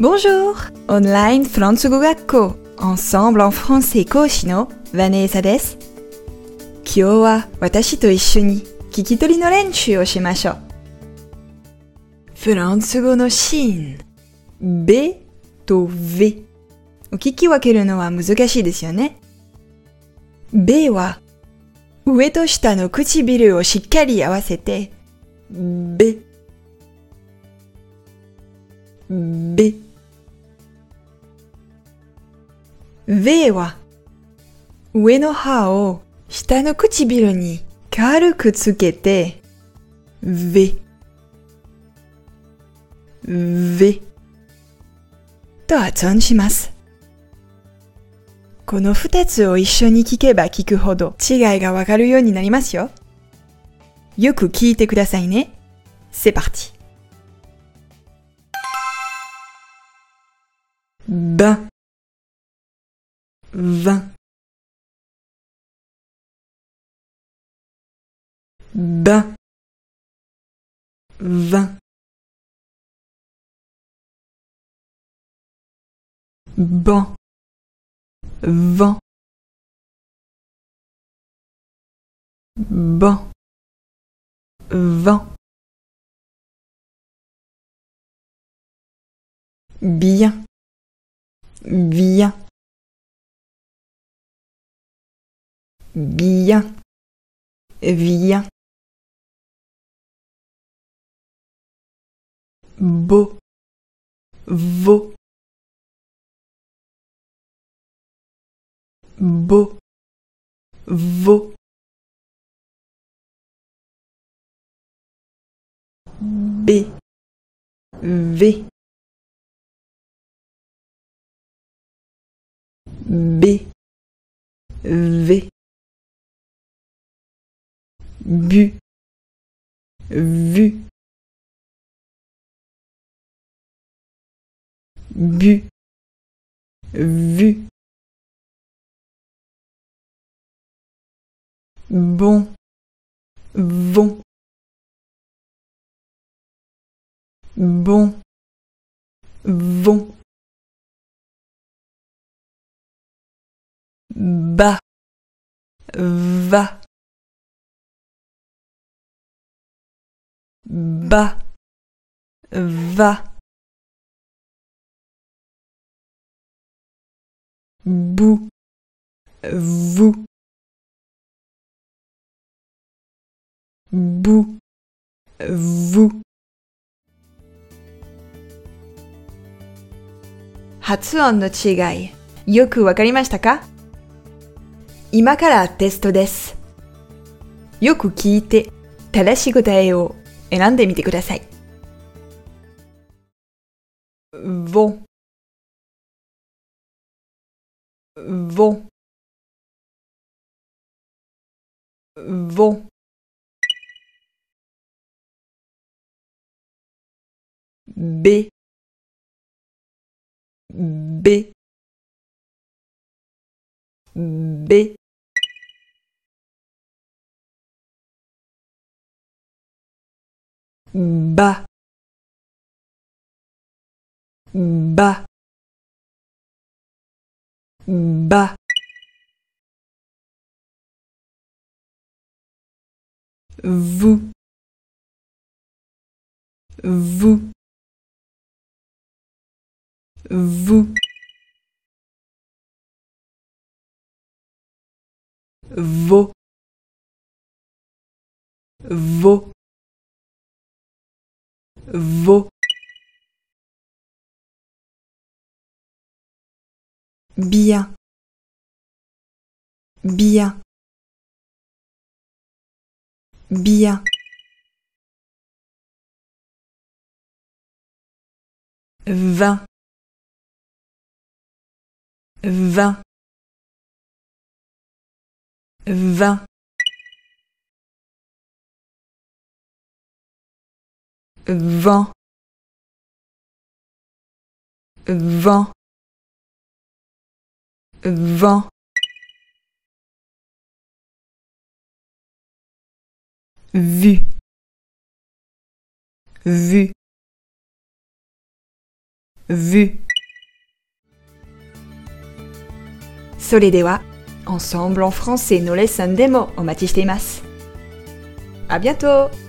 Bonjour! オンラインフランス語学校 Ensemble en français 講師のヴァネーサです。今日は私と一緒に聞き取りの練習をしましょう。フランス語のシーン B と V を聞き分けるのは難しいですよね。B は上と下の唇をしっかり合わせて B、B。V は上の歯を下の唇に軽くつけて V、V と発音します。この2つを一緒に聞けば聞くほど違いがわかるようになりますよ。よく聞いてくださいね。C'est parti。Ben。Vin, bain, vin, banc, vent, banc, vent, bien, bien.Bien, viens. Beau, vaut. Beau, vaut. B, v. B, v.Bu, vu, bu, vu. Bon, vont. Bon, vont. Bas, va.Bas, va. Bou, vous. Bou, vous. 発音の違い、よくわかりましたか？今からテストです。よく聞いて、正しい答えを選んでみてください。Vont, vont, vont. B, b, b.Bas, bas, bas. Vous, vous, vous. Vos, vos.Vos. Bien, bien, bien. Vin, vin, vin.Vent, vent, vent. Vu, vu, vu. それでは、Ensemble en français のレッスンでもお待ちしています。À bientôt!